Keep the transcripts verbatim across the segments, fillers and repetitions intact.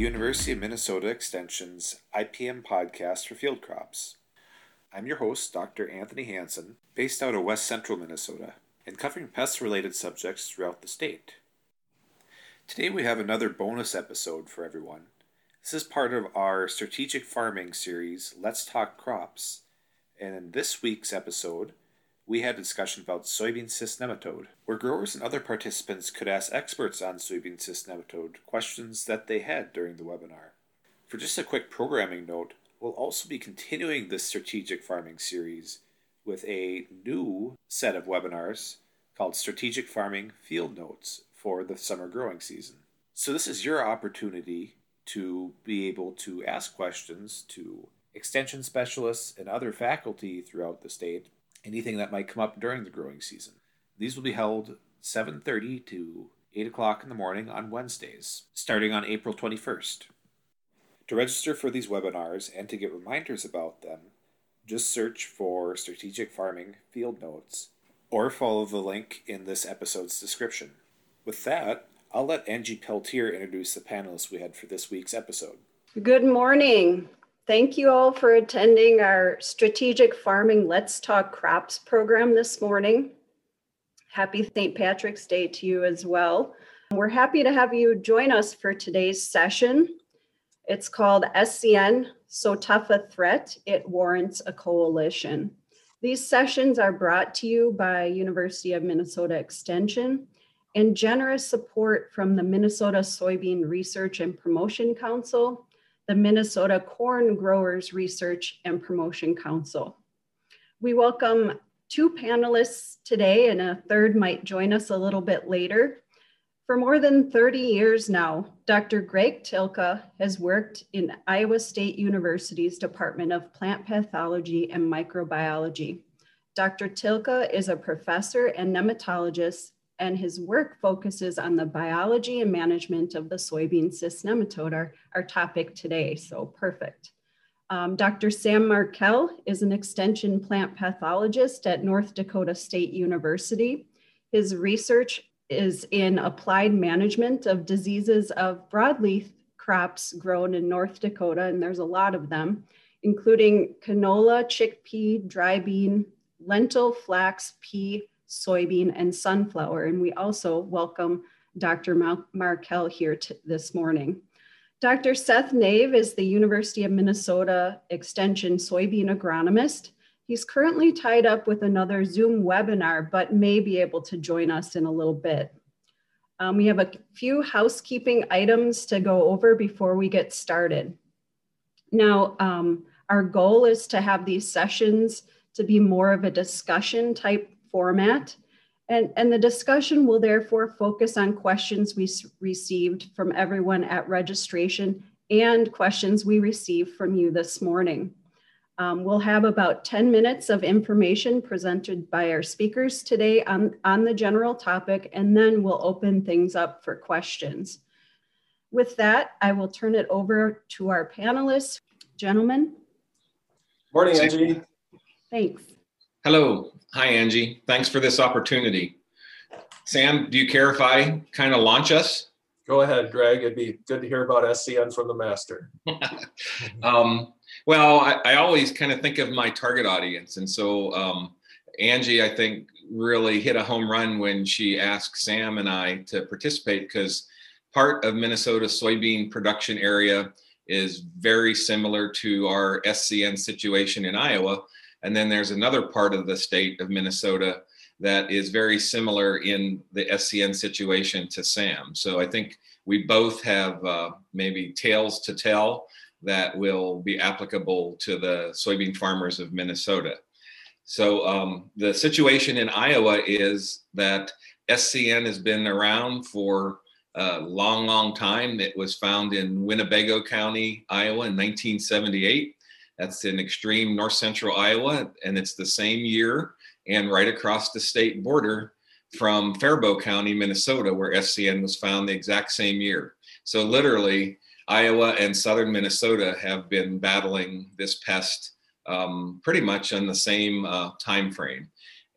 University of Minnesota Extension's I P M podcast for field crops. I'm your host, Doctor Anthony Hansen, based out of west central Minnesota, and covering pest-related subjects throughout the state. Today we have another bonus episode for everyone. This is part of our Strategic Farming series, Let's Talk Crops, and in this week's episode, we had a discussion about soybean cyst nematode, where growers and other participants could ask experts on soybean cyst nematode questions that they had during the webinar. For just a quick programming note, we'll also be continuing this Strategic Farming series with a new set of webinars called Strategic Farming Field Notes for the summer growing season. So this is your opportunity to be able to ask questions to extension specialists and other faculty throughout the state, anything that might come up during the growing season. These will be held seven thirty to eight o'clock in the morning on Wednesdays, starting on April twenty-first. To register for these webinars and to get reminders about them, just search for Strategic Farming Field Notes or follow the link in this episode's description. With that, I'll let Angie Peltier introduce the panelists we had for this week's episode. Good morning. Thank you all for attending our Strategic Farming Let's Talk Crops program this morning. Happy Saint Patrick's Day to you as well. We're happy to have you join us for today's session. It's called S C N, So Tough a Threat, It Warrants a Coalition. These sessions are brought to you by University of Minnesota Extension and generous support from the Minnesota Soybean Research and Promotion Council, the Minnesota Corn Growers Research and Promotion Council. We welcome two panelists today, and a third might join us a little bit later. For more than thirty years now, Doctor Greg Tylka has worked in Iowa State University's Department of Plant Pathology and Microbiology. Doctor Tylka is a professor and nematologist, and his work focuses on the biology and management of the soybean cyst nematode, our, our topic today, so perfect. Um, Doctor Sam Markell is an extension plant pathologist at North Dakota State University. His research is in applied management of diseases of broadleaf crops grown in North Dakota, and there's a lot of them, including canola, chickpea, dry bean, lentil, flax, pea, soybean, and sunflower. And we also welcome Doctor Markell here t- this morning. Doctor Seth Naeve is the University of Minnesota Extension soybean agronomist. He's currently tied up with another Zoom webinar, but may be able to join us in a little bit. Um, we have a few housekeeping items to go over before we get started. Now, um, our goal is to have these sessions to be more of a discussion type format, and, and the discussion will therefore focus on questions we s- received from everyone at registration and questions we received from you this morning. Um, we'll have about ten minutes of information presented by our speakers today on, on the general topic, and then we'll open things up for questions. With that, I will turn it over to our panelists. Gentlemen. Morning, Angie. Thanks. Hello. Hi, Angie. Thanks for this opportunity. Sam, do you care if I kind of launch us? Go ahead, Greg. It'd be good to hear about S C N from the master. um, Well, I, I always kind of think of my target audience. And so um, Angie, I think, really hit a home run when she asked Sam and I to participate, because part of Minnesota's soybean production area is very similar to our S C N situation in Iowa. And then there's another part of the state of Minnesota that is very similar in the S C N situation to Sam. So I think we both have uh, maybe tales to tell that will be applicable to the soybean farmers of Minnesota. So um, the situation in Iowa is that S C N has been around for a long, long time. It was found in Winnebago County, Iowa in nineteen seventy-eight. That's in extreme north central Iowa, and it's the same year and right across the state border from Faribault County, Minnesota, where S C N was found the exact same year. So literally, Iowa and southern Minnesota have been battling this pest um, pretty much on the same uh, time frame.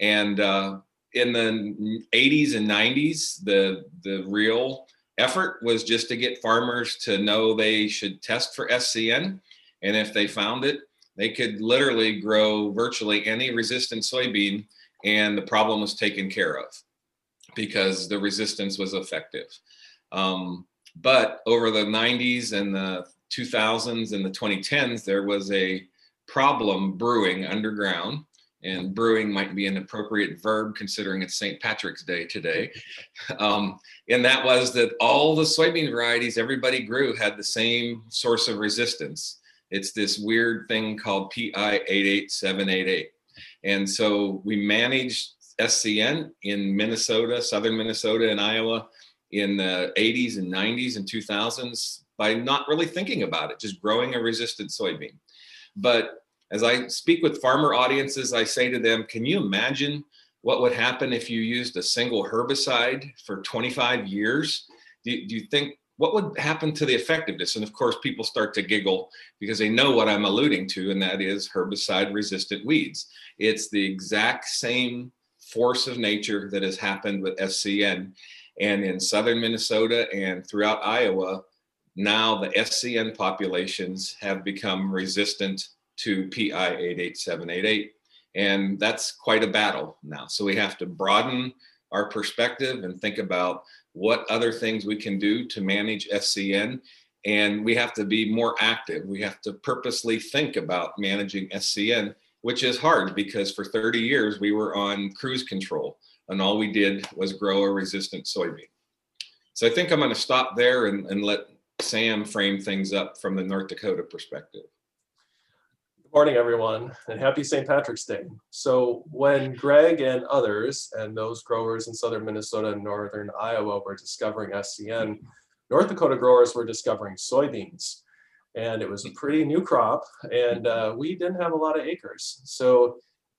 And uh, in the eighties and nineties, the the real effort was just to get farmers to know they should test for S C N. And if they found it, they could literally grow virtually any resistant soybean, and the problem was taken care of because the resistance was effective. Um, but over the nineties and the two thousands and the twenty tens, there was a problem brewing underground, and brewing might be an appropriate verb considering it's Saint Patrick's Day today. Um, and that was that all the soybean varieties everybody grew had the same source of resistance. It's this weird thing called P I eight eight seven eight eight. And so we managed S C N in Minnesota, southern Minnesota and Iowa in the eighties and nineties and two thousands by not really thinking about it, just growing a resistant soybean. But as I speak with farmer audiences, I say to them, can you imagine what would happen if you used a single herbicide for twenty-five years? Do you, do you think, what would happen to the effectiveness? And of course, people start to giggle because they know what I'm alluding to, and that is herbicide-resistant weeds. It's the exact same force of nature that has happened with S C N. And in southern Minnesota and throughout Iowa, now the S C N populations have become resistant to P I eight eight seven eight eight, and that's quite a battle now. So we have to broaden our perspective and think about what other things we can do to manage S C N, and we have to be more active. We have to purposely think about managing S C N, which is hard because for thirty years we were on cruise control and all we did was grow a resistant soybean. So I think I'm going to stop there and, and let Sam frame things up from the North Dakota perspective. Morning, everyone, and happy Saint Patrick's Day. So when Greg and others and those growers in southern Minnesota and northern Iowa were discovering S C N, North Dakota growers were discovering soybeans. And it was a pretty new crop, and uh, we didn't have a lot of acres. So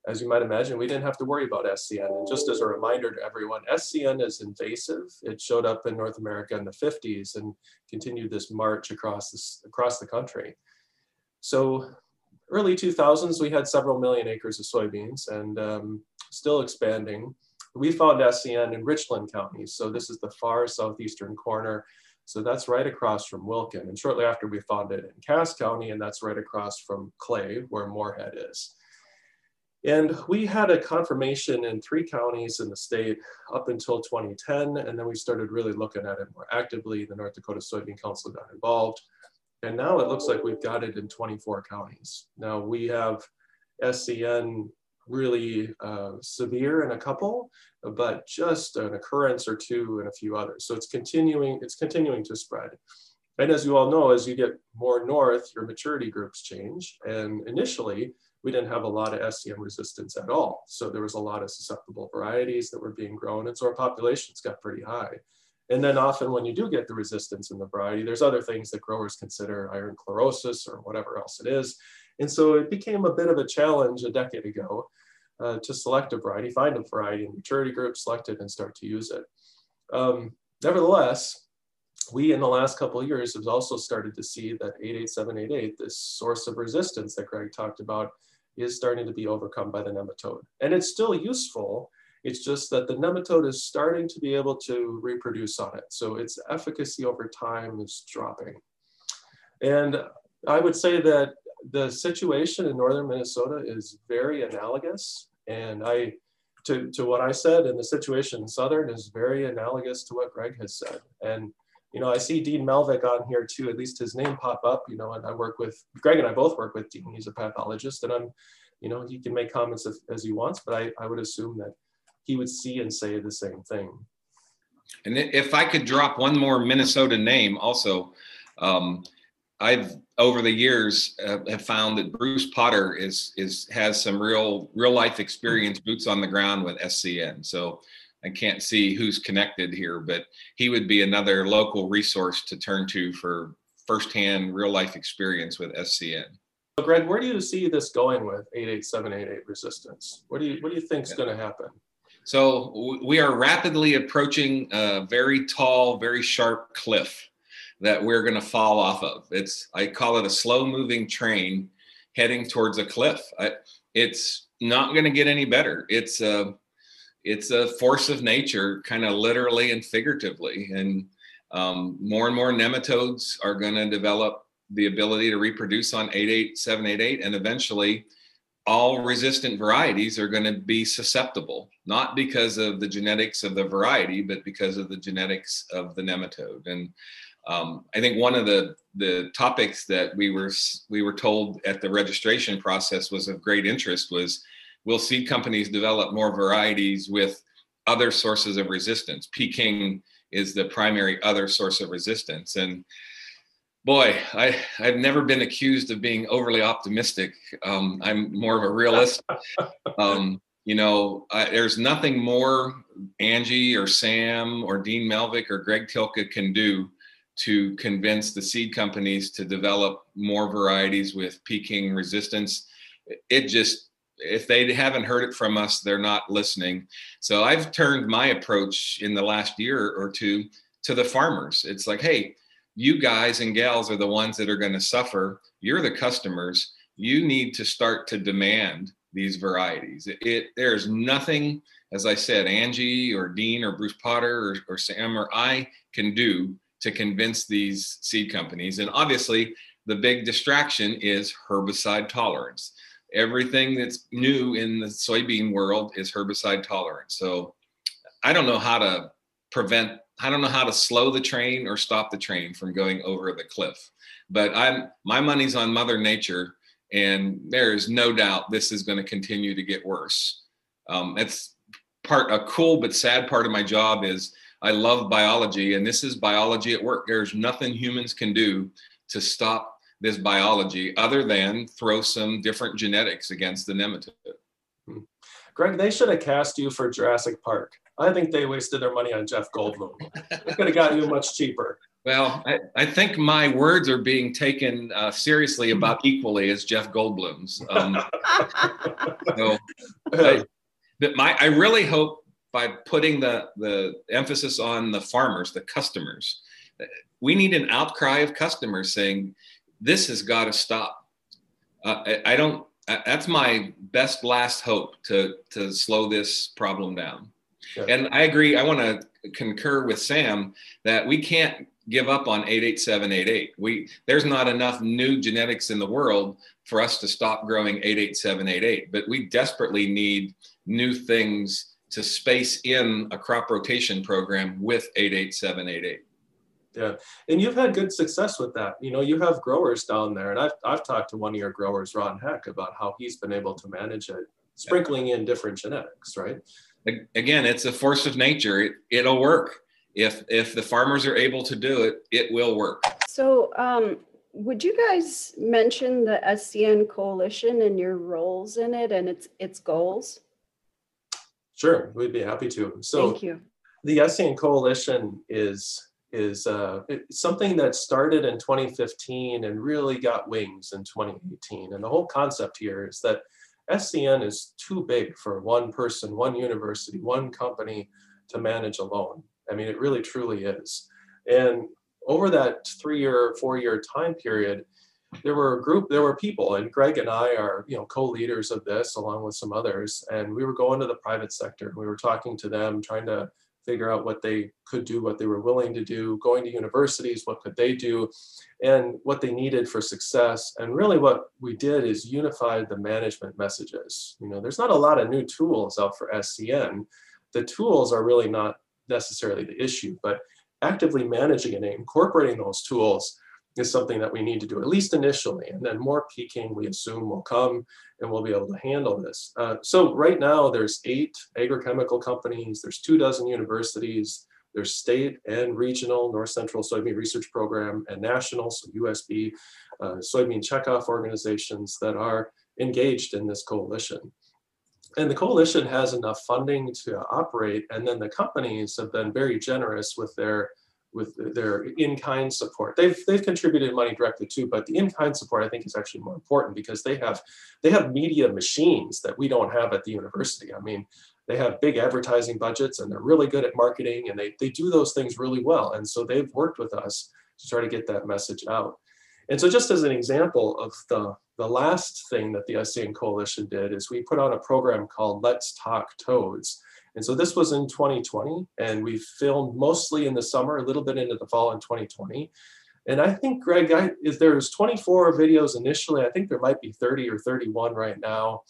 as you might imagine, we didn't have to worry about S C N. And just as a reminder to everyone, S C N is invasive. It showed up in North America in the fifties and continued this march across, this, across the country. So early two thousands, we had several million acres of soybeans and um, still expanding. We found S C N in Richland County. So this is the far southeastern corner. So that's right across from Wilkin. And shortly after, we found it in Cass County, and that's right across from Clay, where Moorhead is. And we had a confirmation in three counties in the state up until twenty ten. And then we started really looking at it more actively. The North Dakota Soybean Council got involved. And now it looks like we've got it in twenty-four counties. Now we have S C N really uh, severe in a couple, but just an occurrence or two in a few others. So it's continuing, it's continuing to spread. And as you all know, as you get more north, your maturity groups change. And initially, we didn't have a lot of S C N resistance at all. So there was a lot of susceptible varieties that were being grown. And so our populations got pretty high. And then often when you do get the resistance in the variety, there's other things that growers consider iron chlorosis or whatever else it is. And so it became a bit of a challenge a decade ago uh, to select a variety, find a variety in maturity group, select it and start to use it. Um, nevertheless, we in the last couple of years have also started to see that eight eight seven eight eight, this source of resistance that Greg talked about, is starting to be overcome by the nematode. And it's still useful. It's just that the nematode is starting to be able to reproduce on it. So its efficacy over time is dropping. And I would say that the situation in northern Minnesota is very analogous. And I, to, to what I said, and the situation in southern is very analogous to what Greg has said. And, you know, I see Dean Malvick on here too, at least his name pop up, you know, and I work with, Greg and I both work with Dean, he's a pathologist, and I'm, you know, he can make comments as, as he wants, but I, I would assume that he would see and say the same thing. And if I could drop one more Minnesota name also, um, I've over the years uh, have found that Bruce Potter is, is, has some real, real life experience, boots on the ground with S C N. So I can't see who's connected here, but he would be another local resource to turn to for firsthand real life experience with S C N. So Greg, where do you see this going with eight eight seven eight eight resistance? What do you, what do you think is yeah. going to happen? So we are rapidly approaching a very tall, very sharp cliff that we're going to fall off of. It's, I call it a slow moving train heading towards a cliff. I, it's not going to get any better. It's a, it's a force of nature, kind of literally and figuratively. And Um, more and more nematodes are going to develop the ability to reproduce on eight eight seven eight eight, and eventually all resistant varieties are going to be susceptible, not because of the genetics of the variety, but because of the genetics of the nematode. And um, I think one of the the topics that we were we were told at the registration process was of great interest was, will seed companies develop more varieties with other sources of resistance? Peking is the primary other source of resistance, and boy, I, I've never been accused of being overly optimistic. Um, I'm more of a realist. Um, you know, I, there's nothing more Angie or Sam or Dean Malvick or Greg Tylka can do to convince the seed companies to develop more varieties with Peking resistance. It just, if they haven't heard it from us, they're not listening. So I've turned my approach in the last year or two to the farmers. It's like, hey, you guys and gals are the ones that are going to suffer. You're the customers. You need to start to demand these varieties. It, it there's nothing, as I said, Angie or Dean or Bruce Potter or, or Sam or I can do to convince these seed companies. And obviously the big distraction is herbicide tolerance. Everything that's new in the soybean world is herbicide tolerant. So I don't know how to prevent I don't know how to slow the train or stop the train from going over the cliff, but I'm, my money's on Mother Nature, and there is no doubt this is going to continue to get worse. Um, that's part, a cool but sad part of my job is I love biology, and this is biology at work. There's nothing humans can do to stop this biology other than throw some different genetics against the nematode. Greg, they should have cast you for Jurassic Park. I think they wasted their money on Jeff Goldblum. They could have got you much cheaper. Well, I, I think my words are being taken uh, seriously about equally as Jeff Goldblum's. Um, so I, but my, I really hope by putting the, the emphasis on the farmers, the customers, we need an outcry of customers saying, this has got to stop. Uh, I, I don't, I, that's my best last hope to, to slow this problem down. Yeah. And I agree, I want to concur with Sam that we can't give up on eight eight seven eight eight. We, there's not enough new genetics in the world for us to stop growing eight eight seven eight eight, but we desperately need new things to space in a crop rotation program with eight eight seven eight eight. Yeah, and you've had good success with that. You know, you have growers down there, and I've, I've talked to one of your growers, Ron Heck, about how he's been able to manage it, sprinkling in different genetics, right? Again, it's a force of nature. It, it'll work. If if the farmers are able to do it, it will work. So um, would you guys mention the S C N Coalition and your roles in it and its its goals? Sure, we'd be happy to. So thank you. The S C N Coalition is, is uh, something that started in twenty fifteen and really got wings in twenty eighteen. And the whole concept here is that S C N is too big for one person, one university, one company to manage alone. I mean, it really truly is. And over that three-year, four-year time period, there were a group, there were people, and Greg and I are, you know, co-leaders of this along with some others. And we were going to the private sector. We were talking to them, trying to figure out what they could do, what they were willing to do, going to universities, what could they do, and what they needed for success. And really what we did is unified the management messages. You know, there's not a lot of new tools out for S C N. The tools are really not necessarily the issue, but actively managing and incorporating those tools is something that we need to do, at least initially. And then more peaking, we assume, will come, and we'll be able to handle this. Uh, so right now, there's eight agrochemical companies, there's two dozen universities, there's state and regional North Central Soybean Research Program and national, so U S B, uh, soybean checkoff organizations that are engaged in this coalition. And the coalition has enough funding to operate, and then the companies have been very generous with their with their in-kind support. They've, they've contributed money directly too, but the in-kind support I think is actually more important because they have they have media machines that we don't have at the university. I mean, they have big advertising budgets and they're really good at marketing, and they, they do those things really well. And so they've worked with us to try to get that message out. And so just as an example of the, the last thing that the S C N Coalition did is we put on a program called Let's Talk Toads. And so this was in twenty twenty, and we filmed mostly in the summer, a little bit into the fall in twenty twenty. And I think, Greg, I, if there was twenty-four videos initially, I think there might be thirty or thirty-one right now.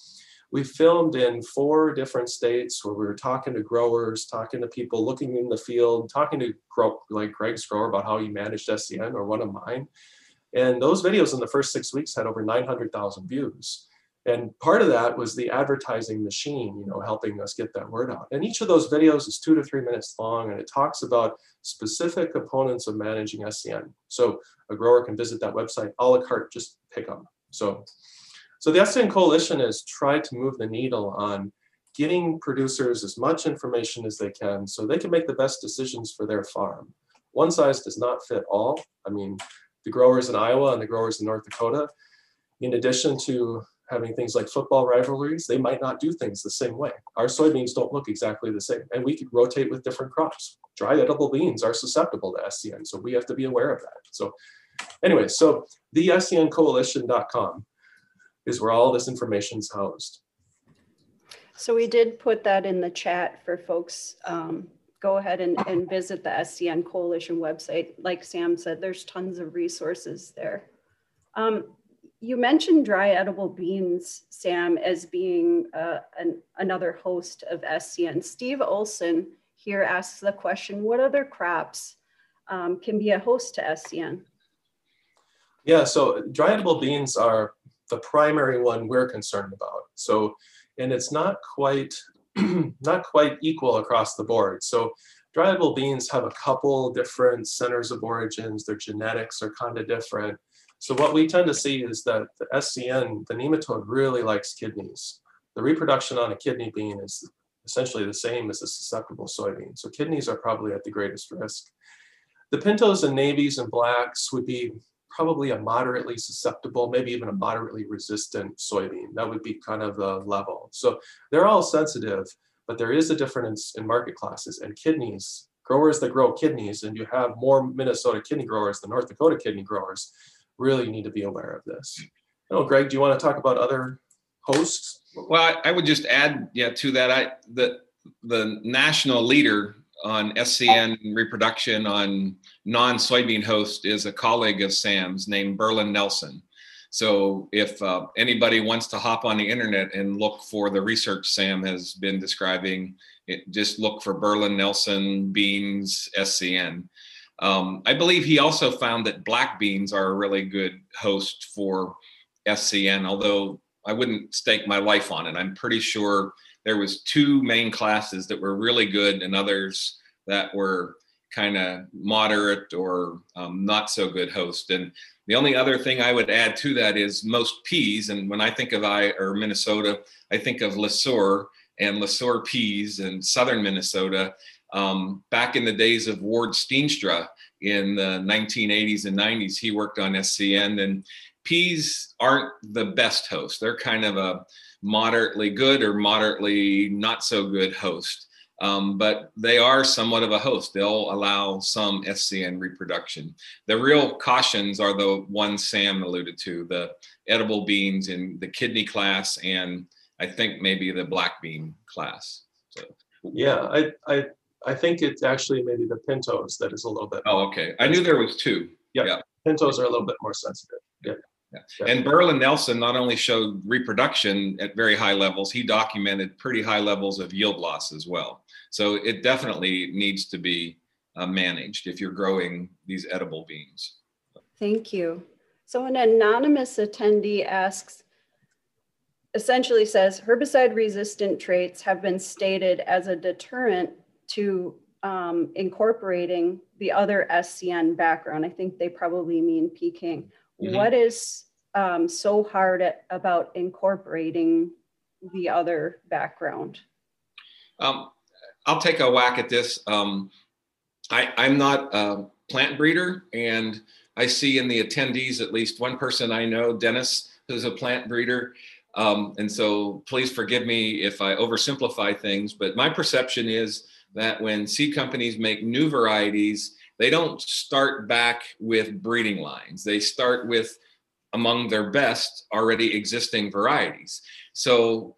We filmed in four different states where we were talking to growers, talking to people, looking in the field, talking to grow, like Greg's grower about how he managed S C N, or one of mine. And those videos in the first six weeks had over nine hundred thousand views. And part of that was the advertising machine, you know, helping us get that word out. And each of those videos is two to three minutes long, and it talks about specific components of managing S C N. So a grower can visit that website, a la carte, just pick up. So, so the S C N Coalition has tried to move the needle on getting producers as much information as they can so they can make the best decisions for their farm. One size does not fit all. I mean, the growers in Iowa and the growers in North Dakota, in addition to having things like football rivalries, they might not do things the same way. Our soybeans don't look exactly the same, and we could rotate with different crops. Dry edible beans are susceptible to S C N, so we have to be aware of that. So anyway, so the S C N coalition dot com is where all this information is housed. So we did put that in the chat for folks. Um, go ahead and, and visit the S C N Coalition website. Like Sam said, there's tons of resources there. Um, You mentioned dry edible beans, Sam, as being uh, an, another host of S C N. Steve Olson here asks the question, what other crops um, can be a host to S C N? Yeah, so dry edible beans are the primary one we're concerned about. So, and it's not quite, not quite equal across the board. So dry edible beans have a couple different centers of origins. Their genetics are kind of different. So what we tend to see is that the S C N, the nematode, really likes kidneys. The reproduction on a kidney bean is essentially the same as a susceptible soybean. So kidneys are probably at the greatest risk. The pintos and navies and blacks would be probably a moderately susceptible, maybe even a moderately resistant soybean. That would be kind of the level. So they're all sensitive, but there is a difference in market classes, and kidneys, growers that grow kidneys, and you have more Minnesota kidney growers than North Dakota kidney growers, really need to be aware of this. Oh, Greg, do you want to talk about other hosts? Well, I, I would just add, yeah, to that, I the the national leader on S C N reproduction on non-soybean host is a colleague of Sam's named Berlin Nelson. So if uh, anybody wants to hop on the internet and look for the research Sam has been describing, it, just look for Berlin Nelson beans S C N. Um, I believe he also found that black beans are a really good host for S C N, although I wouldn't stake my life on it. I'm pretty sure there was two main classes that were really good and others that were kind of moderate or um, not so good host. And the only other thing I would add to that is most peas, and when I think of I or Minnesota, I think of LeSueur and LeSueur peas in southern Minnesota. Um, back in the days of Ward Stienstra in the nineteen eighties and nineties, he worked on S C N, and peas aren't the best host. They're kind of a moderately good or moderately not so good host, um, but they are somewhat of a host. They'll allow some S C N reproduction. The real cautions are the ones Sam alluded to, the edible beans in the kidney class, and I think maybe the black bean class. So, yeah, I, I I think it's actually maybe the pintos that is a little bit. Oh, okay. I knew there was two. Yep. Yeah. Pintos are a little bit more sensitive. Yeah. Yeah. Yeah. And Berlin Nelson not only showed reproduction at very high levels, he documented pretty high levels of yield loss as well. So it definitely needs to be uh, managed if you're growing these edible beans. Thank you. So an anonymous attendee asks, essentially says, herbicide resistant traits have been stated as a deterrent to um, incorporating the other S C N background. I think they probably mean Peking. Mm-hmm. What is um, so hard at, about incorporating the other background? Um, I'll take a whack at this. Um, I, I'm not a plant breeder, and I see in the attendees at least one person I know, Dennis, who's a plant breeder. Um, and so please forgive me if I oversimplify things, but my perception is that when seed companies make new varieties, they don't start back with breeding lines. They start with among their best already existing varieties. So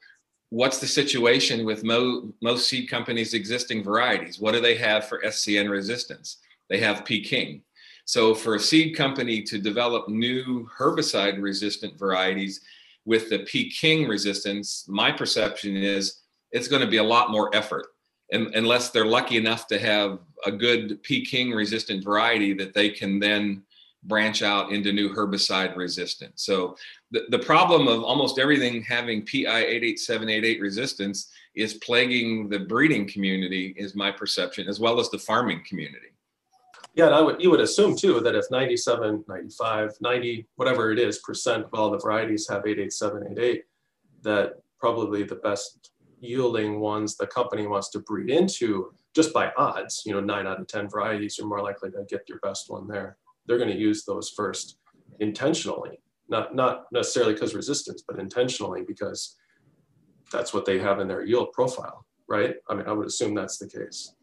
what's the situation with mo- most seed companies' existing varieties? What do they have for S C N resistance? They have Peking. So for a seed company to develop new herbicide-resistant varieties with the Peking resistance, my perception is it's going to be a lot more effort, and, unless they're lucky enough to have a good Peking-resistant variety that they can then branch out into new herbicide resistance. So the, the problem of almost everything having P I eight eight seven eight eight resistance is plaguing the breeding community, is my perception, as well as the farming community. Yeah, and I would, you would assume too that if ninety-seven, ninety-five, ninety, whatever it is, percent of all the varieties have eight eight seven eight eight, that probably the best yielding ones the company wants to breed into, just by odds, you know, nine out of ten varieties, you're more likely to get your best one there. They're going to use those first intentionally, not not necessarily because resistance, but intentionally because that's what they have in their yield profile, right? I mean, I would assume that's the case.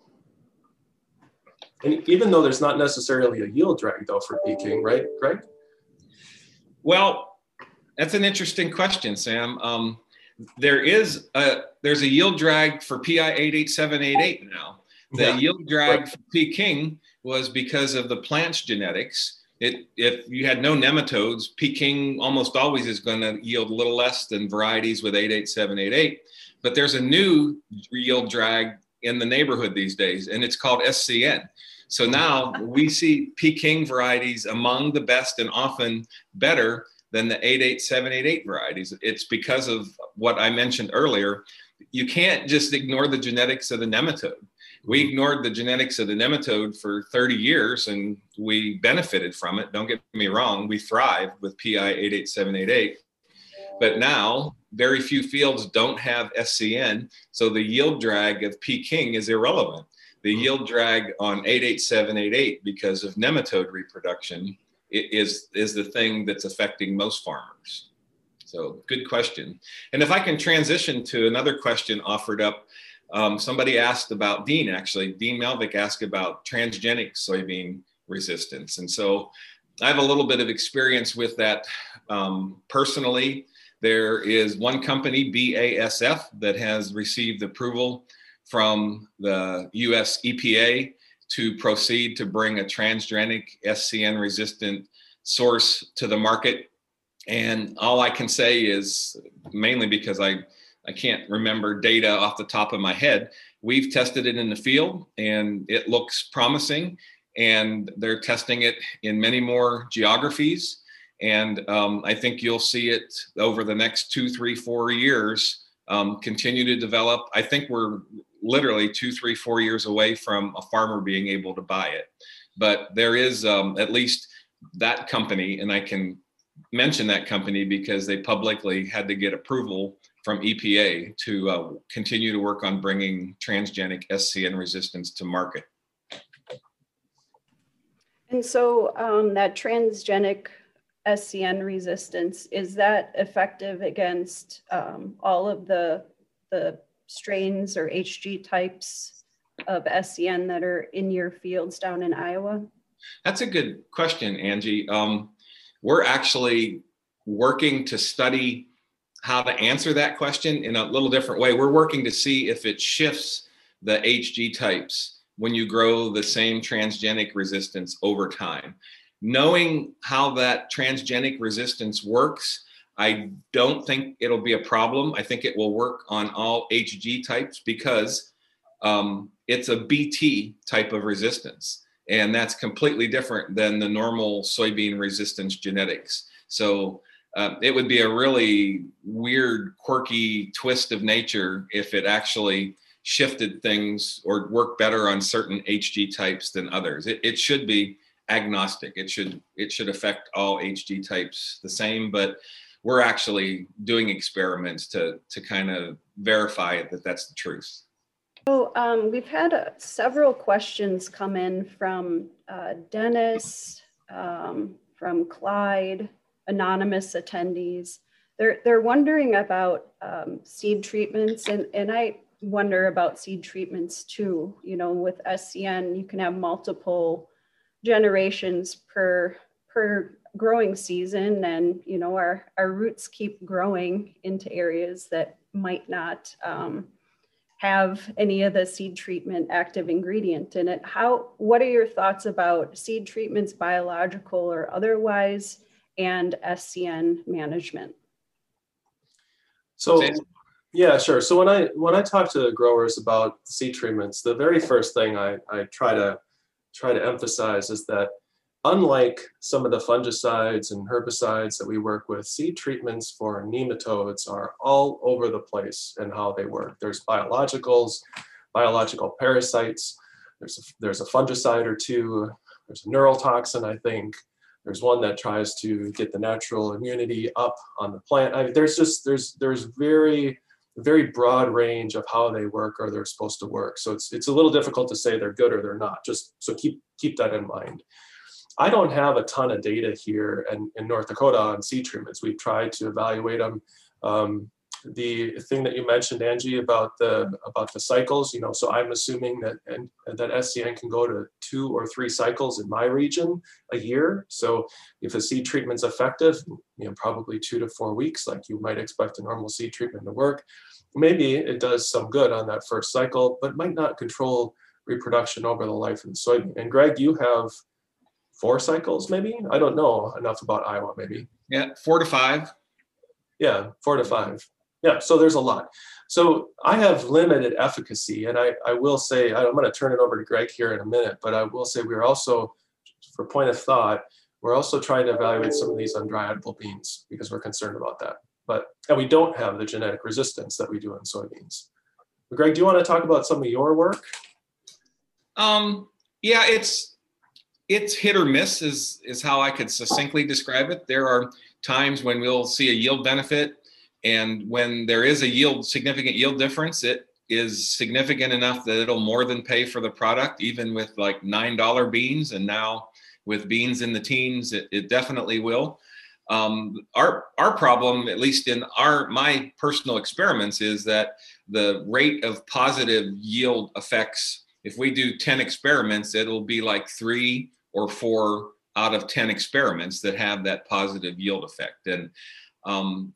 And even though there's not necessarily a yield drag though for Peking, right, Greg? Well, that's an interesting question, Sam. Um, there is a, there's a yield drag for P I eight eight seven eight eight now. The yeah, yield drag right. for Peking was because of the plant's genetics. It, if you had no nematodes, Peking almost always is going to yield a little less than varieties with eight eight seven eight eight. But there's a new yield drag in the neighborhood these days, and it's called S C N. So now we see Peking varieties among the best and often better than the eight eight seven eight eight varieties. It's because of what I mentioned earlier. You can't just ignore the genetics of the nematode. We ignored the genetics of the nematode for thirty years and we benefited from it. Don't get me wrong, we thrived with P I eight eight seven eight eight. But now, very few fields don't have S C N, so the yield drag of Peking is irrelevant. The yield drag on eight eight seven eight eight because of nematode reproduction is, is the thing that's affecting most farmers. So, good question. And if I can transition to another question offered up, Um, somebody asked about, Dean actually, Dean Malvick asked about transgenic soybean resistance. And so I have a little bit of experience with that um, personally. There is one company, B A S F, that has received approval from the U S E P A to proceed to bring a transgenic S C N resistant source to the market. And all I can say is, mainly because I I can't remember data off the top of my head, we've tested it in the field and it looks promising, and they're testing it in many more geographies. And um, I think you'll see it over the next two, three, four years um, continue to develop. I think we're literally two, three, four years away from a farmer being able to buy it. But there is um, at least that company, and I can mention that company because they publicly had to get approval from E P A to uh, continue to work on bringing transgenic S C N resistance to market. And so um, that transgenic S C N resistance, is that effective against um, all of the, the strains or H G types of S C N that are in your fields down in Iowa? That's a good question, Angie. Um, we're actually working to study how to answer that question in a little different way. We're working to see if it shifts the H G types when you grow the same transgenic resistance over time. Knowing how that transgenic resistance works, I don't think it'll be a problem. I think it will work on all H G types because um, it's a B T type of resistance. And that's completely different than the normal soybean resistance genetics. So Uh, it would be a really weird, quirky twist of nature if it actually shifted things or worked better on certain H G types than others. It, it should be agnostic. It should it should affect all H G types the same, but we're actually doing experiments to, to kind of verify that that's the truth. So um, we've had uh, several questions come in from uh, Dennis, um, from Clyde, anonymous attendees. They're they're wondering about um, seed treatments, and, and I wonder about seed treatments too. You know, with S C N, you can have multiple generations per per growing season, and you know, our, our roots keep growing into areas that might not um, have any of the seed treatment active ingredient in it. How, what are your thoughts about seed treatments, biological or otherwise, and S C N management? So, yeah, sure. So when I when I talk to growers about seed treatments, the very first thing I, I try to try to emphasize is that unlike some of the fungicides and herbicides that we work with, seed treatments for nematodes are all over the place in how they work. There's biologicals, biological parasites. There's a, there's a fungicide or two. There's a neurotoxin, I think. There's one that tries to get the natural immunity up on the plant. I mean, there's just there's there's very very broad range of how they work or they're supposed to work. So it's it's a little difficult to say they're good or they're not. Just so keep keep that in mind. I don't have a ton of data here in, in North Dakota on seed treatments. We've tried to evaluate them. Um, the thing that you mentioned, Angie, about the about the cycles, you know, so I'm assuming that and, that S C N can go to two or three cycles in my region a year. So if a seed treatment's effective, you know, probably two to four weeks, like you might expect a normal seed treatment to work. Maybe it does some good on that first cycle, but might not control reproduction over the life of the soybean. And Greg, you have four cycles, maybe? I don't know enough about Iowa, maybe. Yeah, four to five. Yeah, four to five. Yeah, so there's a lot. So I have limited efficacy, and I, I will say, I'm going to turn it over to Greg here in a minute, but I will say we're also, for point of thought, we're also trying to evaluate some of these undryadable beans because we're concerned about that. But and we don't have the genetic resistance that we do in soybeans. But Greg, do you want to talk about some of your work? Um, yeah, it's... It's hit or miss is, is how I could succinctly describe it. There are times when we'll see a yield benefit, and when there is a yield, significant yield difference, it is significant enough that it'll more than pay for the product, even with like nine dollar beans. And now with beans in the teens, it, it definitely will. Um, our, our problem, at least in our, my personal experiments, is that the rate of positive yield effects, if we do ten experiments, it'll be like three or four out of ten experiments that have that positive yield effect. And um,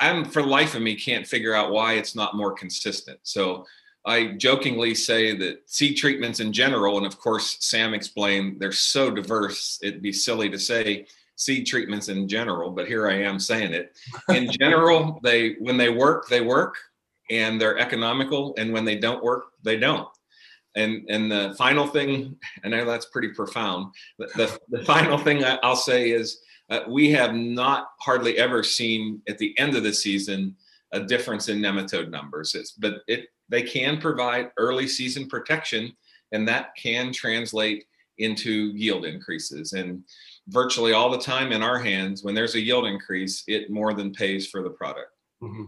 I'm, for the life of me, can't figure out why it's not more consistent. So I jokingly say that seed treatments in general, and of course, Sam explained, they're so diverse, it'd be silly to say seed treatments in general, but here I am saying it. In general, they when they work, they work, and they're economical, and when they don't work, they don't. And and the final thing, and I know that's pretty profound, the, the final thing I'll say is uh, we have not hardly ever seen at the end of the season a difference in nematode numbers. It's, but it they can provide early season protection, and that can translate into yield increases. And virtually all the time in our hands, when there's a yield increase, it more than pays for the product. Mm-hmm.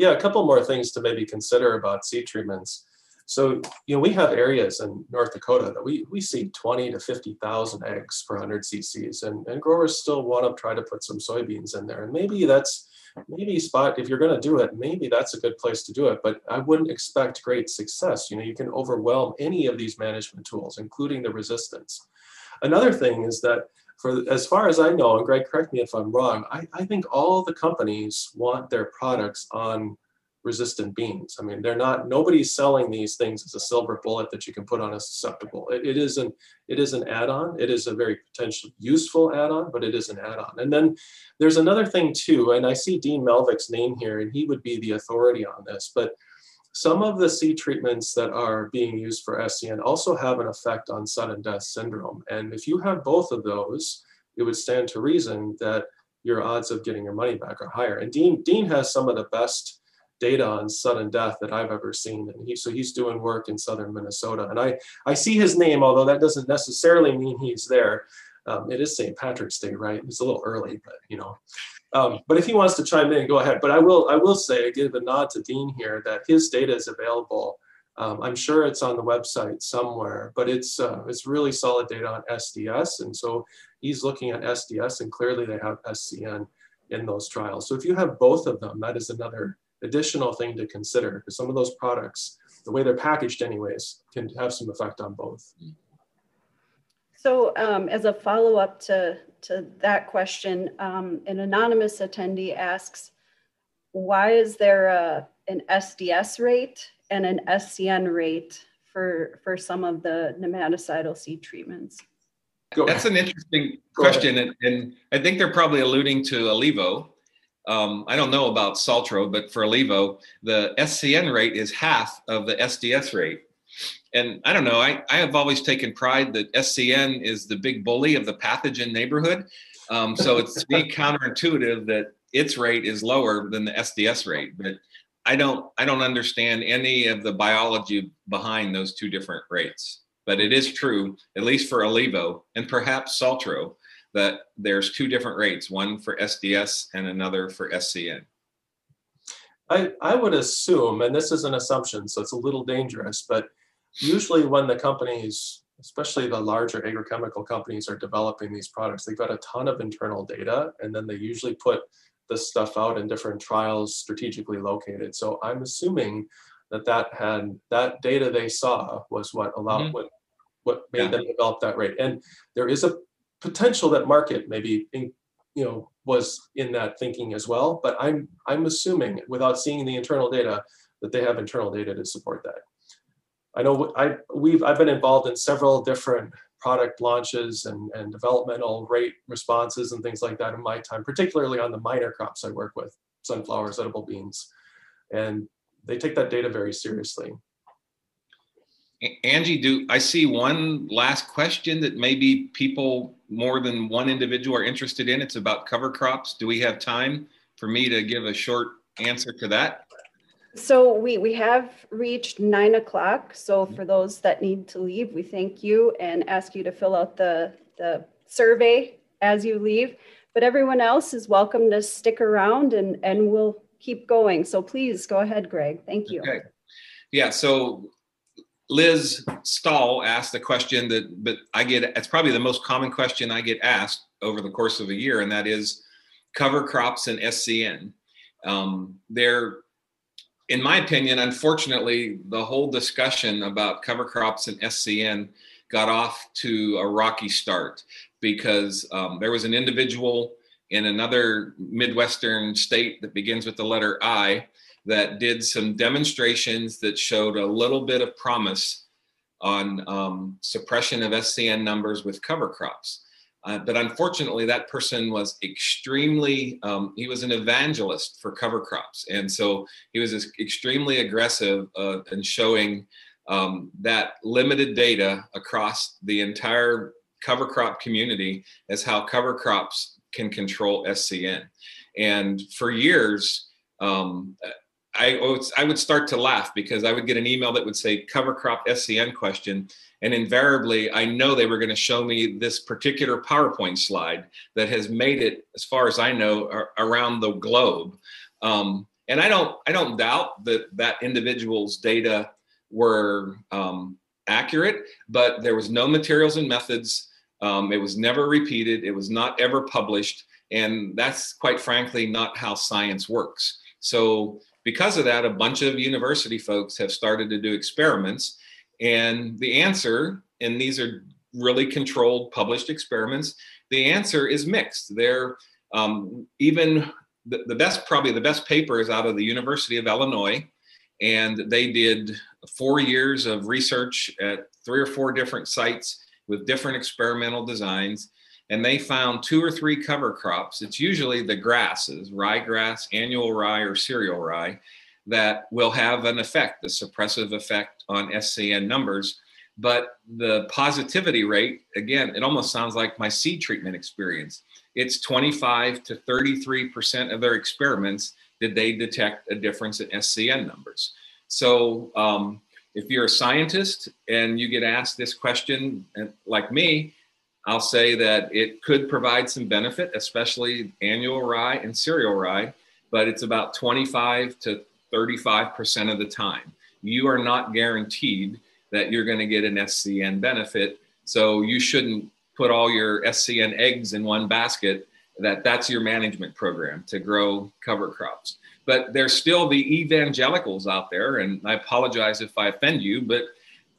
Yeah, a couple more things to maybe consider about seed treatments. So, you know, we have areas in North Dakota that we, we see twenty to fifty thousand eggs per one hundred C C's, and, and growers still want to try to put some soybeans in there. And maybe that's, maybe spot, if you're going to do it, maybe that's a good place to do it, but I wouldn't expect great success. You know, you can overwhelm any of these management tools, including the resistance. Another thing is that for, as far as I know, and Greg, correct me if I'm wrong, I, I think all the companies want their products on resistant beans. I mean, they're not, nobody's selling these things as a silver bullet that you can put on a susceptible. It, it is an, it is an add-on. It is a very potentially useful add-on, but it is an add-on. And then there's another thing too, and I see Dean Malvick's name here, and he would be the authority on this, but some of the seed treatments that are being used for S C N also have an effect on sudden death syndrome. And if you have both of those, it would stand to reason that your odds of getting your money back are higher. And Dean, Dean has some of the best data on sudden death that I've ever seen. And he, so he's doing work in southern Minnesota. And I, I see his name, although that doesn't necessarily mean he's there. Um, it is Saint Patrick's Day, right? It's a little early, but you know. Um, but if he wants to chime in, go ahead. But I will, I will say, I give a nod to Dean here that his data is available. Um, I'm sure it's on the website somewhere, but it's, uh, it's really solid data on S D S. And so he's looking at S D S, and clearly they have S C N in those trials. So if you have both of them, that is another additional thing to consider, because some of those products, the way they're packaged anyways, can have some effect on both. So um, as a follow-up to, to that question, um, an anonymous attendee asks, why is there a an S D S rate and an S C N rate for, for some of the nematicidal seed treatments. That's an interesting question. And, and I think they're probably alluding to Alevo. Um, I don't know about Saltro, but for Alevo, the S C N rate is half of the S D S rate. And I don't know, I, I have always taken pride that S C N is the big bully of the pathogen neighborhood. Um, so it's to be counterintuitive that its rate is lower than the S D S rate. But I don't, I don't understand any of the biology behind those two different rates. But it is true, at least for Alevo and perhaps Saltro, that there's two different rates, one for S D S and another for S C N. I, I would assume, and this is an assumption, so it's a little dangerous, but usually when the companies, especially the larger agrochemical companies, are developing these products, they've got a ton of internal data, and then they usually put this stuff out in different trials strategically located. So I'm assuming that that had that data they saw was what allowed, mm-hmm. what, what made yeah. them develop that rate. And there is a potential that market maybe in, you know, was in that thinking as well, but I'm I'm assuming without seeing the internal data that they have internal data to support that. I know I we've I've been involved in several different product launches and, and developmental rate responses and things like that in my time, particularly on the minor crops I work with, sunflowers, edible beans, and they take that data very seriously. Angie, do I see one last question that maybe people more than one individual are interested in? It's about cover crops. Do we have time for me to give a short answer to that? So we, we have reached nine o'clock. So for those that need to leave, we thank you and ask you to fill out the, the survey as you leave. But everyone else is welcome to stick around and, and we'll keep going. So please go ahead, Greg. Thank you. Okay. Yeah, so Liz Stahl asked the question that, but I get, it's probably the most common question I get asked over the course of a year, and that is cover crops and S C N. Um, they're, in my opinion, unfortunately, the whole discussion about cover crops and S C N got off to a rocky start because um, there was an individual in another Midwestern state that begins with the letter I that did some demonstrations that showed a little bit of promise on um, suppression of S C N numbers with cover crops. Uh, but unfortunately, that person was extremely, um, he was an evangelist for cover crops. And so he was extremely aggressive uh, in showing um, that limited data across the entire cover crop community as how cover crops can control S C N. And for years, um, I, I would start to laugh because I would get an email that would say cover crop S C N question. And invariably, I know they were going to show me this particular PowerPoint slide that has made it, as far as I know, around the globe. Um, and I don't, I don't doubt that that individual's data were um, accurate, but there was no materials and methods. Um, it was never repeated. It was not ever published. And that's quite frankly not how science works. So because of that, a bunch of university folks have started to do experiments. And the answer, and these are really controlled, published experiments, the answer is mixed. They're um, even the, the best, probably the best paper is out of the University of Illinois. And they did four years of research at three or four different sites with different experimental designs. And they found two or three cover crops. It's usually the grasses, ryegrass, annual rye, or cereal rye, that will have an effect, a suppressive effect on S C N numbers. But the positivity rate, again, it almost sounds like my seed treatment experience. It's twenty-five to thirty-three percent of their experiments did they detect a difference in S C N numbers. So um, if you're a scientist and you get asked this question, and like me, I'll say that it could provide some benefit, especially annual rye and cereal rye, but it's about twenty-five to thirty-five percent of the time. You are not guaranteed that you're going to get an S C N benefit. So you shouldn't put all your S C N eggs in one basket. That that's your management program to grow cover crops. But there's still the evangelicals out there, and I apologize if I offend you, but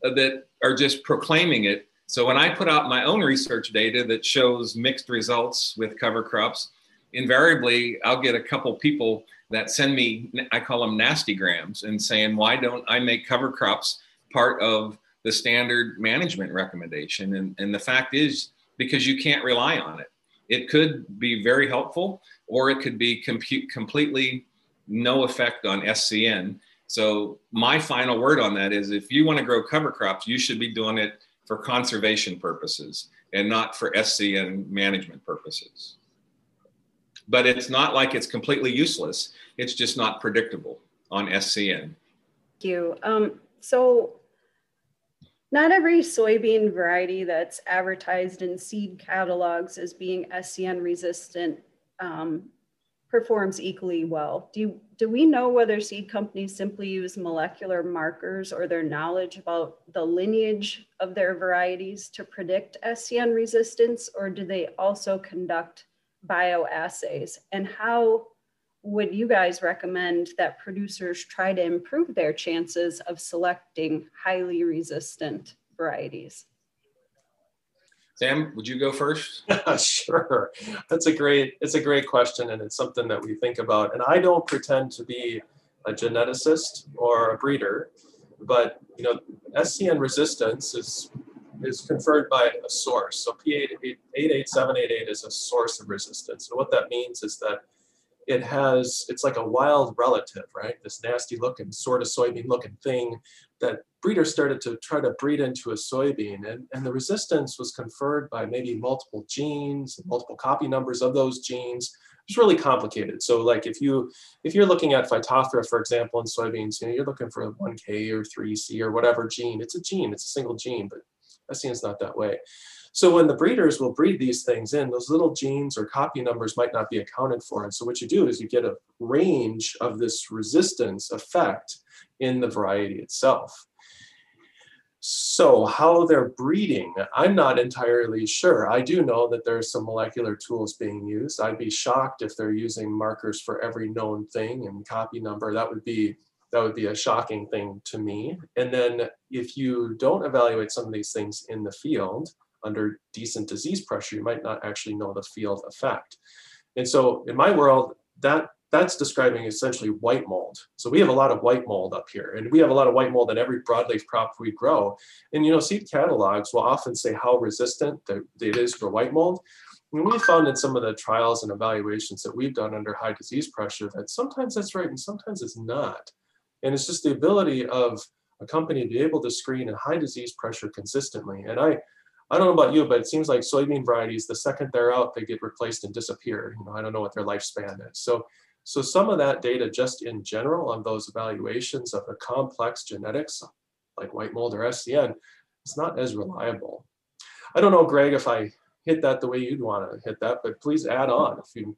uh, that are just proclaiming it. So when I put out my own research data that shows mixed results with cover crops, invariably I'll get a couple people that send me, I call them nastygrams, and saying, why don't I make cover crops part of the standard management recommendation? And, and the fact is, because you can't rely on it. It could be very helpful, or it could be compute, completely no effect on S C N. So my final word on that is, if you want to grow cover crops, you should be doing it for conservation purposes and not for S C N management purposes. But it's not like it's completely useless. It's just not predictable on S C N. Thank you. Um, so not every soybean variety that's advertised in seed catalogs as being S C N resistant um, performs equally well. Do, you, do we know whether seed companies simply use molecular markers or their knowledge about the lineage of their varieties to predict S C N resistance, or do they also conduct bioassays? And how would you guys recommend that producers try to improve their chances of selecting highly resistant varieties? Sam, would you go first? Sure. That's a great, it's a great question, and it's something that we think about. And I don't pretend to be a geneticist or a breeder, but you know, S C N resistance is, is conferred by a source. So P I eight eight seven eight eight is a source of resistance. And what that means is that it has, it's like a wild relative, right? This nasty looking, sort of soybean looking thing that breeders started to try to breed into a soybean. And, and the resistance was conferred by maybe multiple genes, multiple copy numbers of those genes. It's really complicated. So like if, you, if you're looking at Phytophthora, for example, in soybeans, you know, you're looking for one K or three C or whatever gene. It's a gene, it's a single gene, but S C N's not that way. So when the breeders will breed these things in, those little genes or copy numbers might not be accounted for. And so what you do is you get a range of this resistance effect in the variety itself. So how they're breeding, I'm not entirely sure. I do know that there's some molecular tools being used. I'd be shocked if they're using markers for every known thing and copy number. That would be That would be a shocking thing to me. And then if you don't evaluate some of these things in the field under decent disease pressure, you might not actually know the field effect. And so in my world, that that's describing essentially white mold. So we have a lot of white mold up here, and we have a lot of white mold in every broadleaf crop we grow. And you know, seed catalogs will often say how resistant it is for white mold. And we found in some of the trials and evaluations that we've done under high disease pressure that sometimes that's right and sometimes it's not. And it's just the ability of a company to be able to screen a high disease pressure consistently. And I, I don't know about you, but it seems like soybean varieties, the second they're out, they get replaced and disappear. You know, I don't know what their lifespan is. So, so some of that data just in general on those evaluations of the complex genetics, like white mold or S C N, it's not as reliable. I don't know, Greg, if I hit that the way you'd want to hit that, but please add on if you.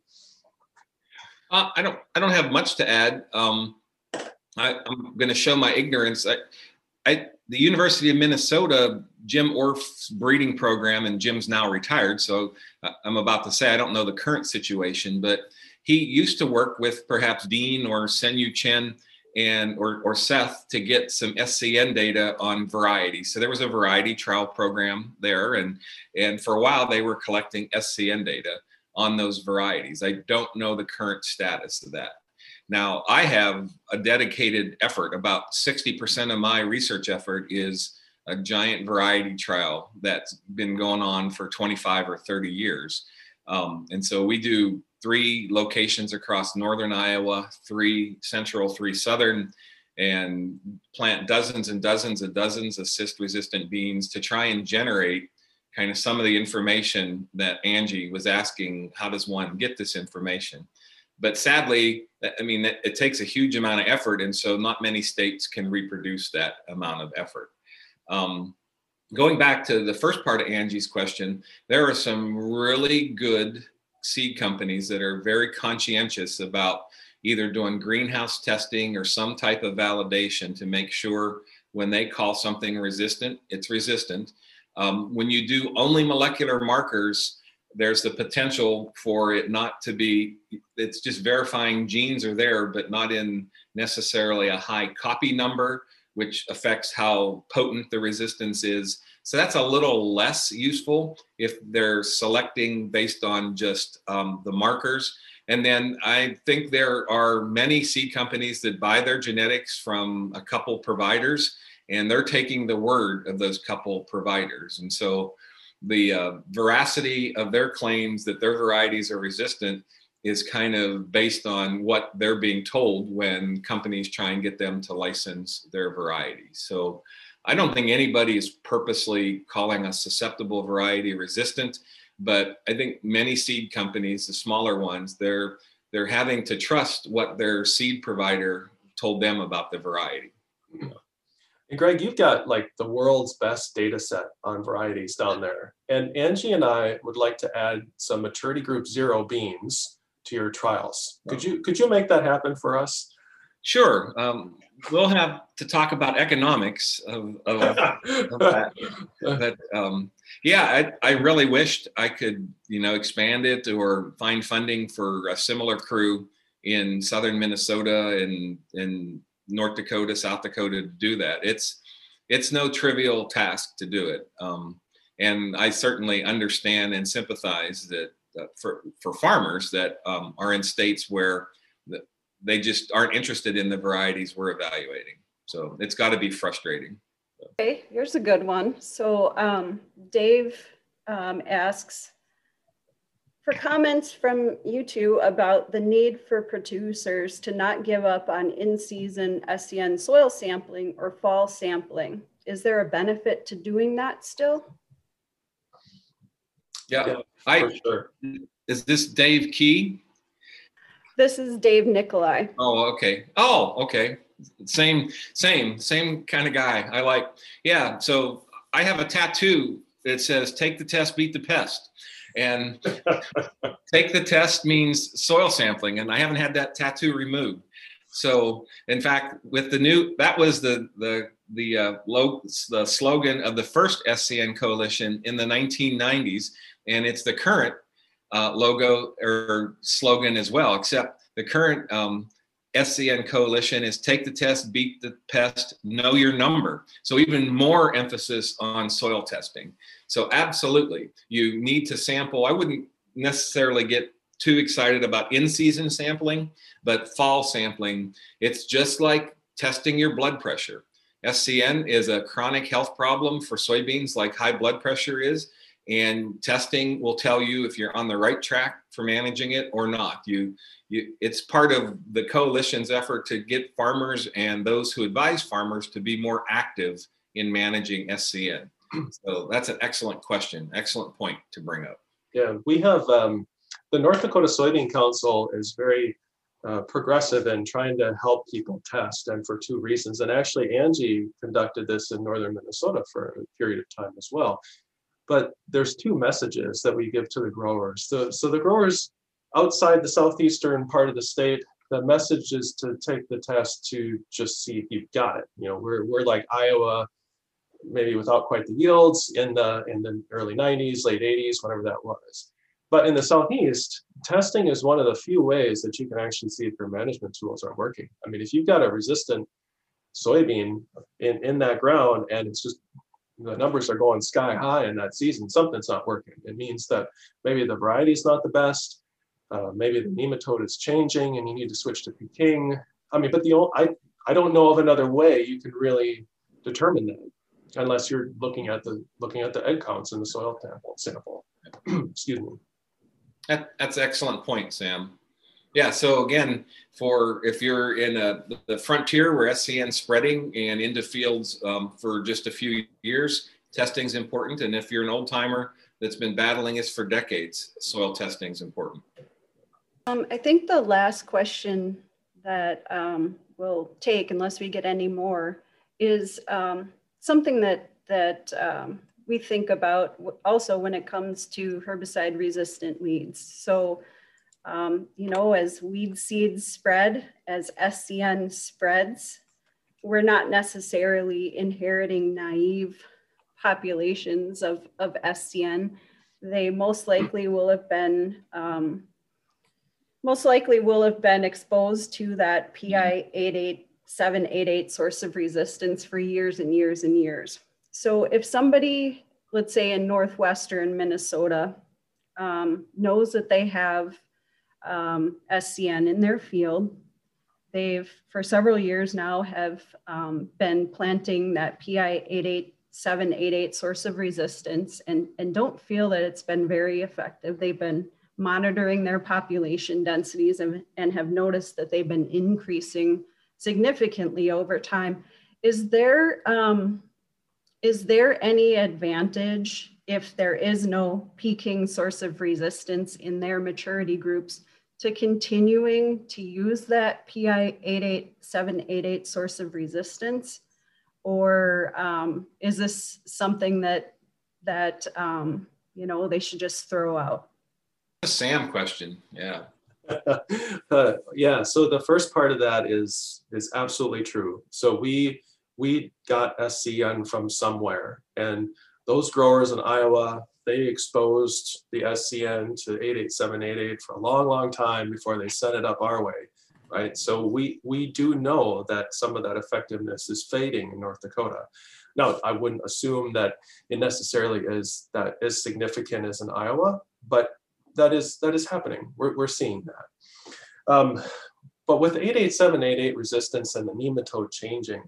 Uh, I don't. I don't have much to add. Um... I, I'm going to show my ignorance. I, I, the University of Minnesota, Jim Orff's breeding program, and Jim's now retired, so I'm about to say I don't know the current situation, but he used to work with perhaps Dean or Senyu Chen and or, or Seth to get some S C N data on variety. So there was a variety trial program there, and, and for a while they were collecting S C N data on those varieties. I don't know the current status of that. Now, I have a dedicated effort. About sixty percent of my research effort is a giant variety trial that's been going on for twenty-five or thirty years. Um, and so we do three locations across northern Iowa, three central, three southern, and plant dozens and dozens and dozens of cyst-resistant beans to try and generate kind of some of the information that Angie was asking, how does one get this information? But sadly, I mean, it takes a huge amount of effort, and so not many states can reproduce that amount of effort. Um, going back to the first part of Angie's question, there are some really good seed companies that are very conscientious about either doing greenhouse testing or some type of validation to make sure when they call something resistant, it's resistant. Um, when you do only molecular markers, there's the potential for it not to be, it's just verifying genes are there, but not in necessarily a high copy number, which affects how potent the resistance is. So that's a little less useful if they're selecting based on just um, the markers. And then I think there are many seed companies that buy their genetics from a couple providers, and they're taking the word of those couple providers. And so the uh, veracity of their claims that their varieties are resistant is kind of based on what they're being told when companies try and get them to license their varieties. So I don't think anybody is purposely calling a susceptible variety resistant, but I think many seed companies, the smaller ones, they're they're having to trust what their seed provider told them about the variety. And Greg, you've got like the world's best data set on varieties down there. And Angie and I would like to add some maturity group zero beans to your trials. Could you could you make that happen for us? Sure. Um, we'll have to talk about economics of, of, of that. But um, yeah, I, I really wished I could, you know, expand it or find funding for a similar crew in southern Minnesota and in North Dakota, South Dakota to do that. It's it's no trivial task to do it, um, and I certainly understand and sympathize that uh, for for farmers that um, are in states where the, they just aren't interested in the varieties we're evaluating. So it's got to be frustrating. Okay, here's a good one. So um, Dave um, asks for comments from you two about the need for producers to not give up on in-season S C N soil sampling or fall sampling. Is there a benefit to doing that still? Yeah, yeah I, for sure. Is this Dave Key? This is Dave Nikolai. Oh, okay. Oh, okay. Same, same, same kind of guy. I like, yeah. So I have a tattoo that says, take the test, beat the pest. And take the test means soil sampling. And I haven't had that tattoo removed. So in fact, with the new, that was the, the, the, uh, lo, the slogan of the first S C N Coalition in the nineteen nineties. And it's the current Uh, logo or slogan as well, except the current um, S C N Coalition is take the test, beat the pest, know your number. So even more emphasis on soil testing. So absolutely, you need to sample. I wouldn't necessarily get too excited about in-season sampling, but fall sampling, it's just like testing your blood pressure. S C N is a chronic health problem for soybeans like high blood pressure is. And testing will tell you if you're on the right track for managing it or not. You, you, it's part of the coalition's effort to get farmers and those who advise farmers to be more active in managing S C N. So that's an excellent question, excellent point to bring up. Yeah, we have um, the North Dakota Soybean Council is very uh, progressive in trying to help people test, and for two reasons. And actually, Angie conducted this in northern Minnesota for a period of time as well. But there's two messages that we give to the growers. So, so the growers outside the southeastern part of the state, the message is to take the test to just see if you've got it. You know, we're we're like Iowa, maybe without quite the yields in the in the early nineties, late eighties, whatever that was. But in the southeast, testing is one of the few ways that you can actually see if your management tools are working. I mean, if you've got a resistant soybean in, in that ground and it's just the numbers are going sky high in that season, something's not working. It means that maybe the variety is not the best. Uh, maybe the nematode is changing and you need to switch to Peking. I mean, but the old, I, I don't know of another way you can really determine that unless you're looking at the looking at the egg counts in the soil sample. sample. Excuse me. That, that's an excellent point, Sam. Yeah, so again, for if you're in a, the frontier where S C N's spreading and into fields um, for just a few years, testing's important. And if you're an old timer that's been battling this for decades, soil testing's important. Um, I think the last question that um, we'll take, unless we get any more, is um, something that, that um, we think about also when it comes to herbicide-resistant weeds. So. Um, you know, as weed seeds spread, as S C N spreads, we're not necessarily inheriting naive populations of, of S C N. They most likely will have been, um, most likely will have been exposed to that P I eight eight seven eight eight source of resistance for years and years and years. So if somebody, let's say in northwestern Minnesota, um, knows that they have um, S C N in their field. They've, for several years now, have um, been planting that P I eight eight seven eight eight source of resistance and, and don't feel that it's been very effective. They've been monitoring their population densities and, and have noticed that they've been increasing significantly over time. Is there, um, is there any advantage if there is no Peking source of resistance in their maturity groups to continuing to use that P I eight eight seven eight eight source of resistance? Or um, is this something that, that um, you know, they should just throw out? A Sam question, yeah. uh, yeah, so the first part of that is, is absolutely true. So we, we got S C N from somewhere, and those growers in Iowa, they exposed the S C N to eight eight seven eight eight for a long, long time before they set it up our way, right? So we, we do know that some of that effectiveness is fading in North Dakota. Now, I wouldn't assume that it necessarily is that as significant as in Iowa, but that is, that is happening. We're, we're seeing that. Um, but with eight eight seven eight eight resistance and the nematode changing,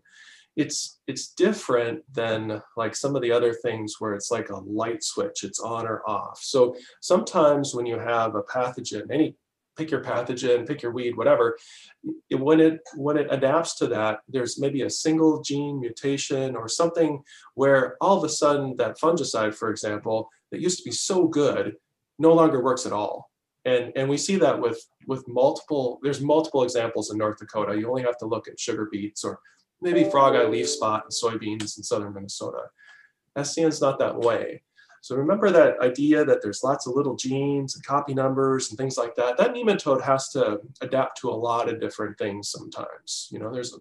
It's it's different than like some of the other things where it's like a light switch, it's on or off. So sometimes when you have a pathogen, any pick your pathogen, pick your weed, whatever, it, when it when it adapts to that, there's maybe a single gene mutation or something where all of a sudden that fungicide, for example, that used to be so good, no longer works at all. And, and we see that with, with multiple, there's multiple examples in North Dakota. You only have to look at sugar beets or maybe frog eye leaf spot and soybeans in southern Minnesota. S C N's not that way. So remember that idea that there's lots of little genes and copy numbers and things like that. That nematode has to adapt to a lot of different things sometimes. You know, there's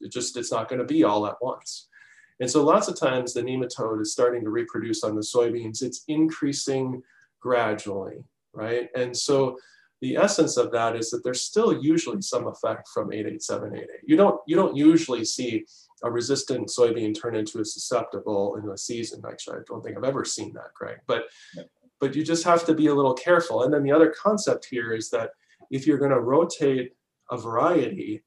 it just it's not going to be all at once. And so lots of times the nematode is starting to reproduce on the soybeans. It's increasing gradually, right? And so the essence of that is that there's still usually some effect from eight eight seven eight eight. You don't, you don't usually see a resistant soybean turn into a susceptible in a season. Actually, I don't think I've ever seen that, Greg. But, yep. but you just have to be a little careful. And then the other concept here is that if you're going to rotate a variety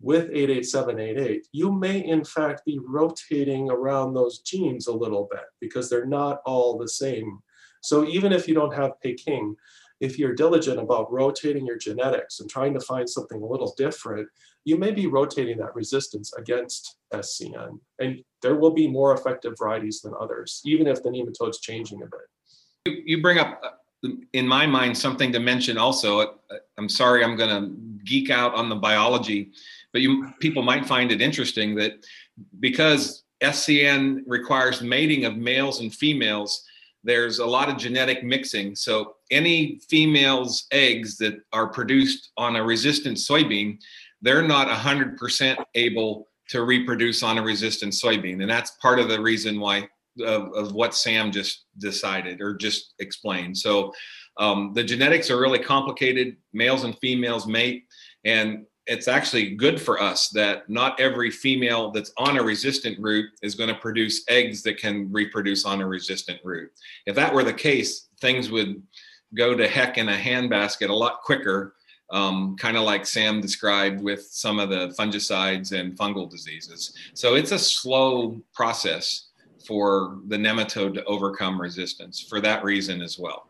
with eight eight seven eight eight, you may in fact be rotating around those genes a little bit because they're not all the same. So even if you don't have Peking, if you're diligent about rotating your genetics and trying to find something a little different, you may be rotating that resistance against S C N. And there will be more effective varieties than others, even if the nematode's changing a bit. You bring up, in my mind, something to mention also. I'm sorry, I'm going to geek out on the biology, but you people might find it interesting that because S C N requires mating of males and females, there's a lot of genetic mixing. So any female's eggs that are produced on a resistant soybean, they're not one hundred percent able to reproduce on a resistant soybean. And that's part of the reason why, of, of what Sam just decided or just explained. So um, the genetics are really complicated. Males and females mate. And it's actually good for us that not every female that's on a resistant root is going to produce eggs that can reproduce on a resistant root. If that were the case, things would go to heck in a handbasket a lot quicker, um, kind of like Sam described with some of the fungicides and fungal diseases. So it's a slow process for the nematode to overcome resistance for that reason as well.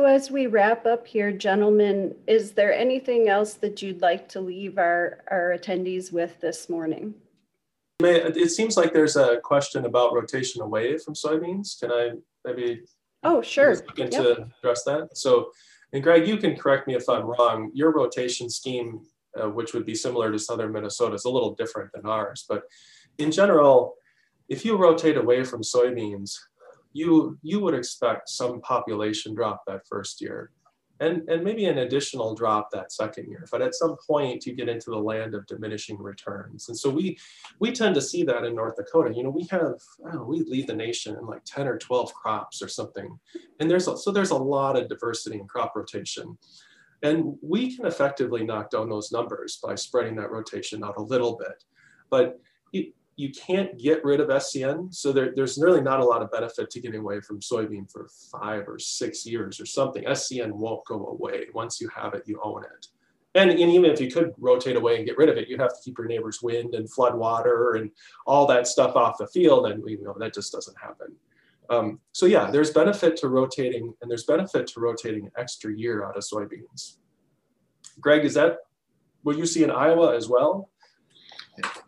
As we wrap up here, gentlemen, is there anything else that you'd like to leave our, our attendees with this morning? It seems like there's a question about rotation away from soybeans. Can I maybe oh, sure. begin yep. to address that? So, and Greg, you can correct me if I'm wrong. Your rotation scheme, uh, which would be similar to southern Minnesota, is a little different than ours. But in general, if you rotate away from soybeans, you you would expect some population drop that first year and, and maybe an additional drop that second year. But at some point you get into the land of diminishing returns. And so we we tend to see that in North Dakota. You know, we have, I don't know, we lead the nation in like ten or twelve crops or something. And there's a, so there's a lot of diversity in crop rotation. And we can effectively knock down those numbers by spreading that rotation out a little bit. But it, you can't get rid of S C N. So there, there's really not a lot of benefit to getting away from soybean for five or six years or something. S C N won't go away. Once you have it, you own it. And, and even if you could rotate away and get rid of it, you'd have to keep your neighbor's wind and flood water and all that stuff off the field. And we you know that just doesn't happen. Um, so yeah, there's benefit to rotating, and there's benefit to rotating an extra year out of soybeans. Greg, is that what you see in Iowa as well?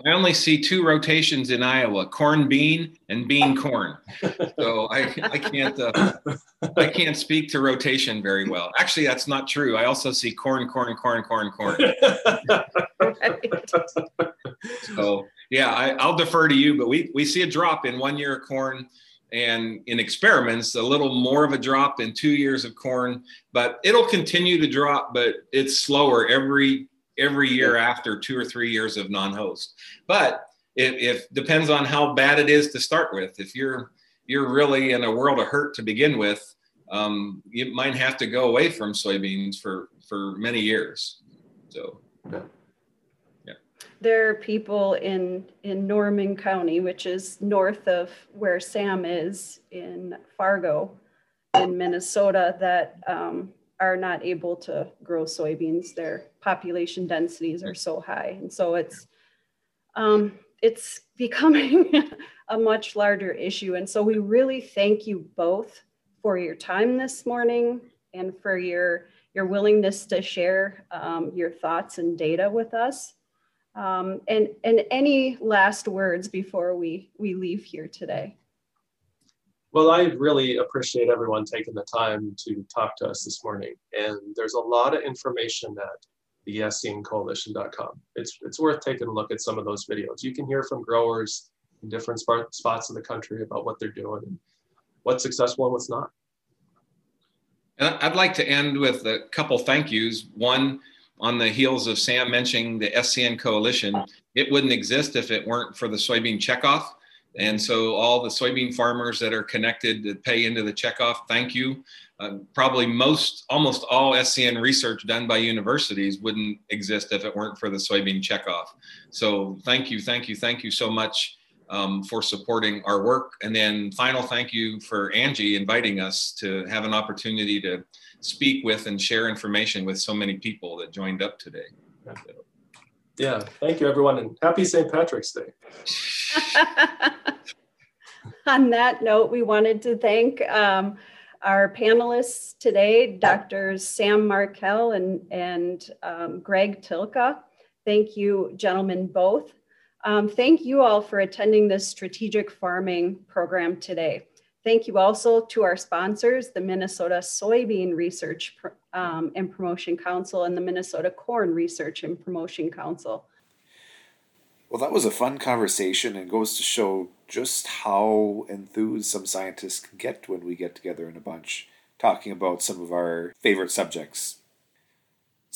I only see two rotations in Iowa: corn bean and bean corn. So I, I can't uh, I can't speak to rotation very well. Actually, that's not true. I also see corn, corn, corn, corn, corn. So yeah, I, I'll defer to you, but we we see a drop in one year of corn, and in experiments, a little more of a drop in two years of corn. But it'll continue to drop, but it's slower every. every year after two or three years of non-host. But it, it depends on how bad it is to start with. If you're you're really in a world of hurt to begin with, um, you might have to go away from soybeans for, for many years. So, yeah. There are people in, in Norman County, which is north of where Sam is in Fargo in Minnesota, that um, are not able to grow soybeans. Their population densities are so high. And so it's, um, it's becoming a much larger issue. And so we really thank you both for your time this morning and for your, your willingness to share um, your thoughts and data with us. Um, and, and any last words before we, we leave here today? Well, I really appreciate everyone taking the time to talk to us this morning. And there's a lot of information at the S C N coalition dot com. It's, it's worth taking a look at some of those videos. You can hear from growers in different spots of the country about what they're doing, and what's successful and what's not. And I'd like to end with a couple thank yous. One, on the heels of Sam mentioning the S C N Coalition, it wouldn't exist if it weren't for the soybean checkoff. And so all the soybean farmers that are connected that pay into the checkoff, thank you. Uh, probably most, almost all S C N research done by universities wouldn't exist if it weren't for the soybean checkoff. So thank you, thank you, thank you so much um, for supporting our work. And then final thank you for Angie inviting us to have an opportunity to speak with and share information with so many people that joined up today. Yeah, thank you everyone, and happy Saint Patrick's Day. On that note, we wanted to thank um, our panelists today, Doctors Sam Markell and, and um, Greg Tylka. Thank you, gentlemen, both. Um, thank you all for attending this strategic farming program today. Thank you also to our sponsors, the Minnesota Soybean Research um, and Promotion Council and the Minnesota Corn Research and Promotion Council. Well, that was a fun conversation and goes to show just how enthused some scientists can get when we get together in a bunch talking about some of our favorite subjects.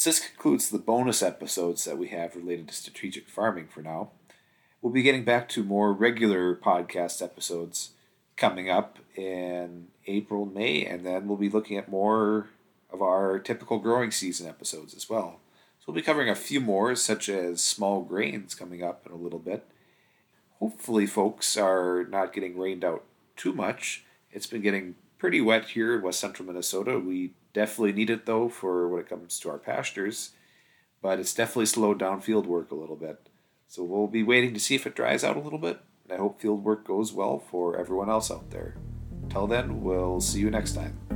This concludes the bonus episodes that we have related to strategic farming for now. We'll be getting back to more regular podcast episodes coming up in April, May, and then we'll be looking at more of our typical growing season episodes as well. So we'll be covering a few more, such as small grains, coming up in a little bit. Hopefully folks are not getting rained out too much. It's been getting pretty wet here in west central Minnesota. We definitely need it though for when it comes to our pastures, but it's definitely slowed down field work a little bit. So we'll be waiting to see if it dries out a little bit, and I hope field work goes well for everyone else out there. Till then, we'll see you next time.